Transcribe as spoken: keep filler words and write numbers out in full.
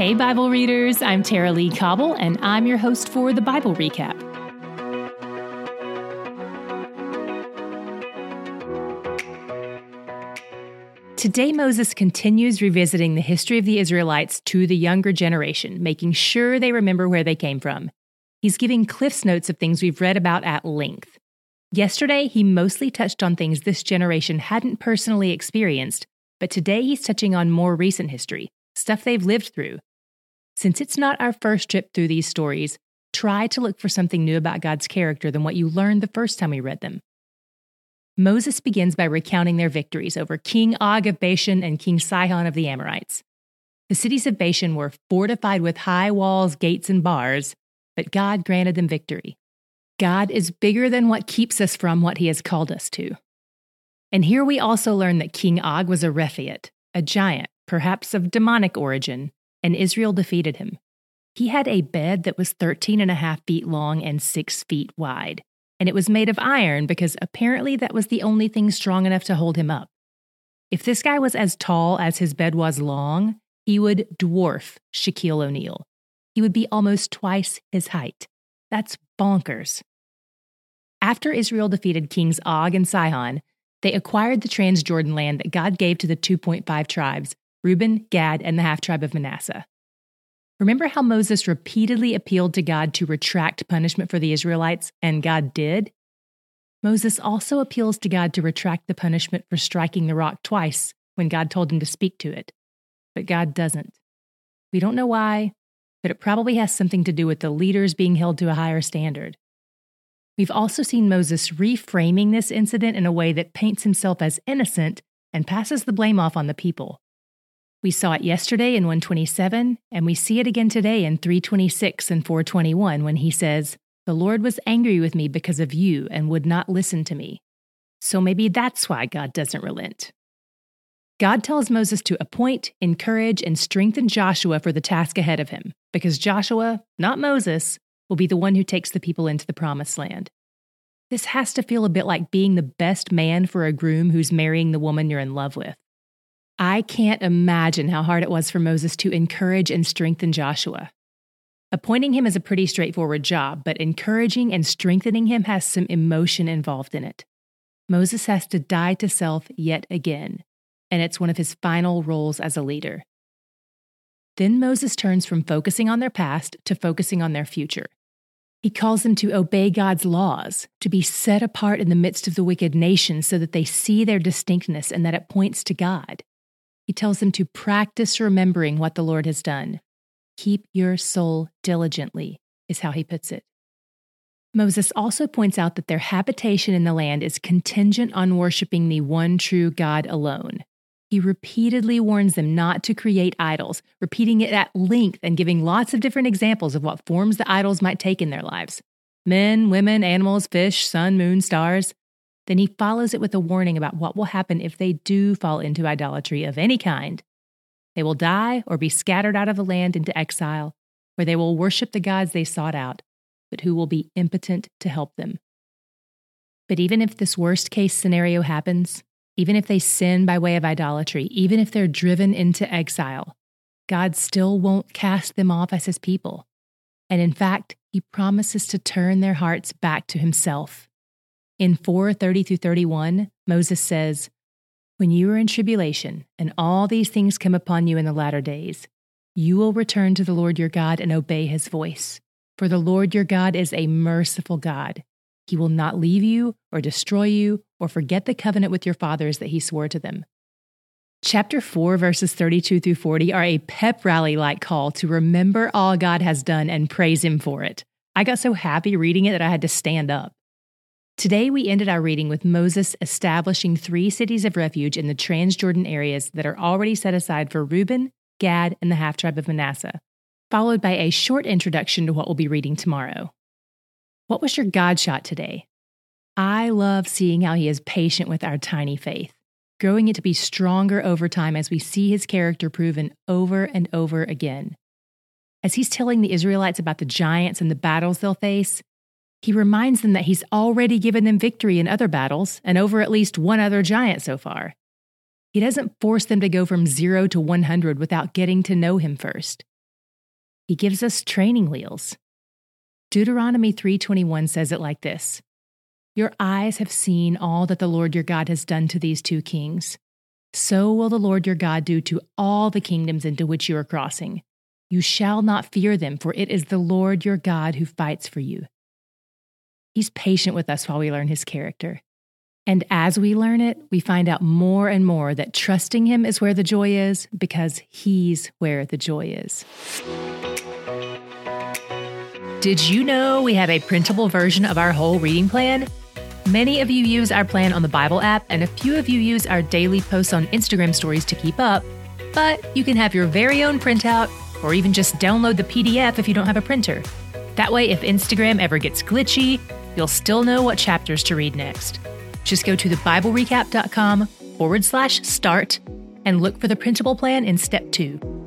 Hey, Bible readers, I'm Tara-Leigh Cobble, and I'm your host for The Bible Recap. Today, Moses continues revisiting the history of the Israelites to the younger generation, making sure they remember where they came from. He's giving Cliff's notes of things we've read about at length. Yesterday, he mostly touched on things this generation hadn't personally experienced, but today he's touching on more recent history, stuff they've lived through. Since it's not our first trip through these stories, try to look for something new about God's character than what you learned the first time we read them. Moses begins by recounting their victories over King Og of Bashan and King Sihon of the Amorites. The cities of Bashan were fortified with high walls, gates, and bars, but God granted them victory. God is bigger than what keeps us from what he has called us to. And here we also learn that King Og was a Rephaite, a giant, perhaps of demonic origin, and Israel defeated him. He had a bed that was thirteen and a half feet long and six feet wide, and it was made of iron because apparently that was the only thing strong enough to hold him up. If this guy was as tall as his bed was long, he would dwarf Shaquille O'Neal. He would be almost twice his height. That's bonkers. After Israel defeated Kings Og and Sihon, they acquired the Transjordan land that God gave to the two point five tribes, Reuben, Gad, and the half-tribe of Manasseh. Remember how Moses repeatedly appealed to God to retract punishment for the Israelites, and God did? Moses also appeals to God to retract the punishment for striking the rock twice when God told him to speak to it, but God doesn't. We don't know why, but it probably has something to do with the leaders being held to a higher standard. We've also seen Moses reframing this incident in a way that paints himself as innocent and passes the blame off on the people. We saw it yesterday in one twenty-seven, and we see it again today in three twenty-six and four twenty-one when he says, "The Lord was angry with me because of you and would not listen to me." So maybe that's why God doesn't relent. God tells Moses to appoint, encourage, and strengthen Joshua for the task ahead of him, because Joshua, not Moses, will be the one who takes the people into the promised land. This has to feel a bit like being the best man for a groom who's marrying the woman you're in love with. I can't imagine how hard it was for Moses to encourage and strengthen Joshua. Appointing him is a pretty straightforward job, but encouraging and strengthening him has some emotion involved in it. Moses has to die to self yet again, and it's one of his final roles as a leader. Then Moses turns from focusing on their past to focusing on their future. He calls them to obey God's laws, to be set apart in the midst of the wicked nation so that they see their distinctness and that it points to God. He tells them to practice remembering what the Lord has done. Keep your soul diligently, is how he puts it. Moses also points out that their habitation in the land is contingent on worshiping the one true God alone. He repeatedly warns them not to create idols, repeating it at length and giving lots of different examples of what forms the idols might take in their lives. Men, women, animals, fish, sun, moon, stars. Then he follows it with a warning about what will happen if they do fall into idolatry of any kind. They will die or be scattered out of the land into exile, where they will worship the gods they sought out, but who will be impotent to help them. But even if this worst-case scenario happens, even if they sin by way of idolatry, even if they're driven into exile, God still won't cast them off as his people. And in fact, he promises to turn their hearts back to himself. In four thirty through thirty-one, Moses says, "When you are in tribulation and all these things come upon you in the latter days, you will return to the Lord your God and obey his voice. For the Lord your God is a merciful God. He will not leave you or destroy you or forget the covenant with your fathers that he swore to them." Chapter four, verses thirty-two through forty are a pep rally-like call to remember all God has done and praise him for it. I got so happy reading it that I had to stand up. Today, we ended our reading with Moses establishing three cities of refuge in the Transjordan areas that are already set aside for Reuben, Gad, and the half-tribe of Manasseh, followed by a short introduction to what we'll be reading tomorrow. What was your God shot today? I love seeing how he is patient with our tiny faith, growing it to be stronger over time as we see his character proven over and over again. As he's telling the Israelites about the giants and the battles they'll face, he reminds them that he's already given them victory in other battles and over at least one other giant so far. He doesn't force them to go from zero to one hundred without getting to know him first. He gives us training wheels. Deuteronomy three twenty-one says it like this: "Your eyes have seen all that the Lord your God has done to these two kings. So will the Lord your God do to all the kingdoms into which you are crossing. You shall not fear them, for it is the Lord your God who fights for you." He's patient with us while we learn his character. And as we learn it, we find out more and more that trusting him is where the joy is, because he's where the joy is. Did you know we have a printable version of our whole reading plan? Many of you use our plan on the Bible app, and a few of you use our daily posts on Instagram stories to keep up, but you can have your very own printout, or even just download the P D F if you don't have a printer. That way, if Instagram ever gets glitchy, you'll still know what chapters to read next. Just go to thebiblerecap.com forward slash start and look for the printable plan in step two.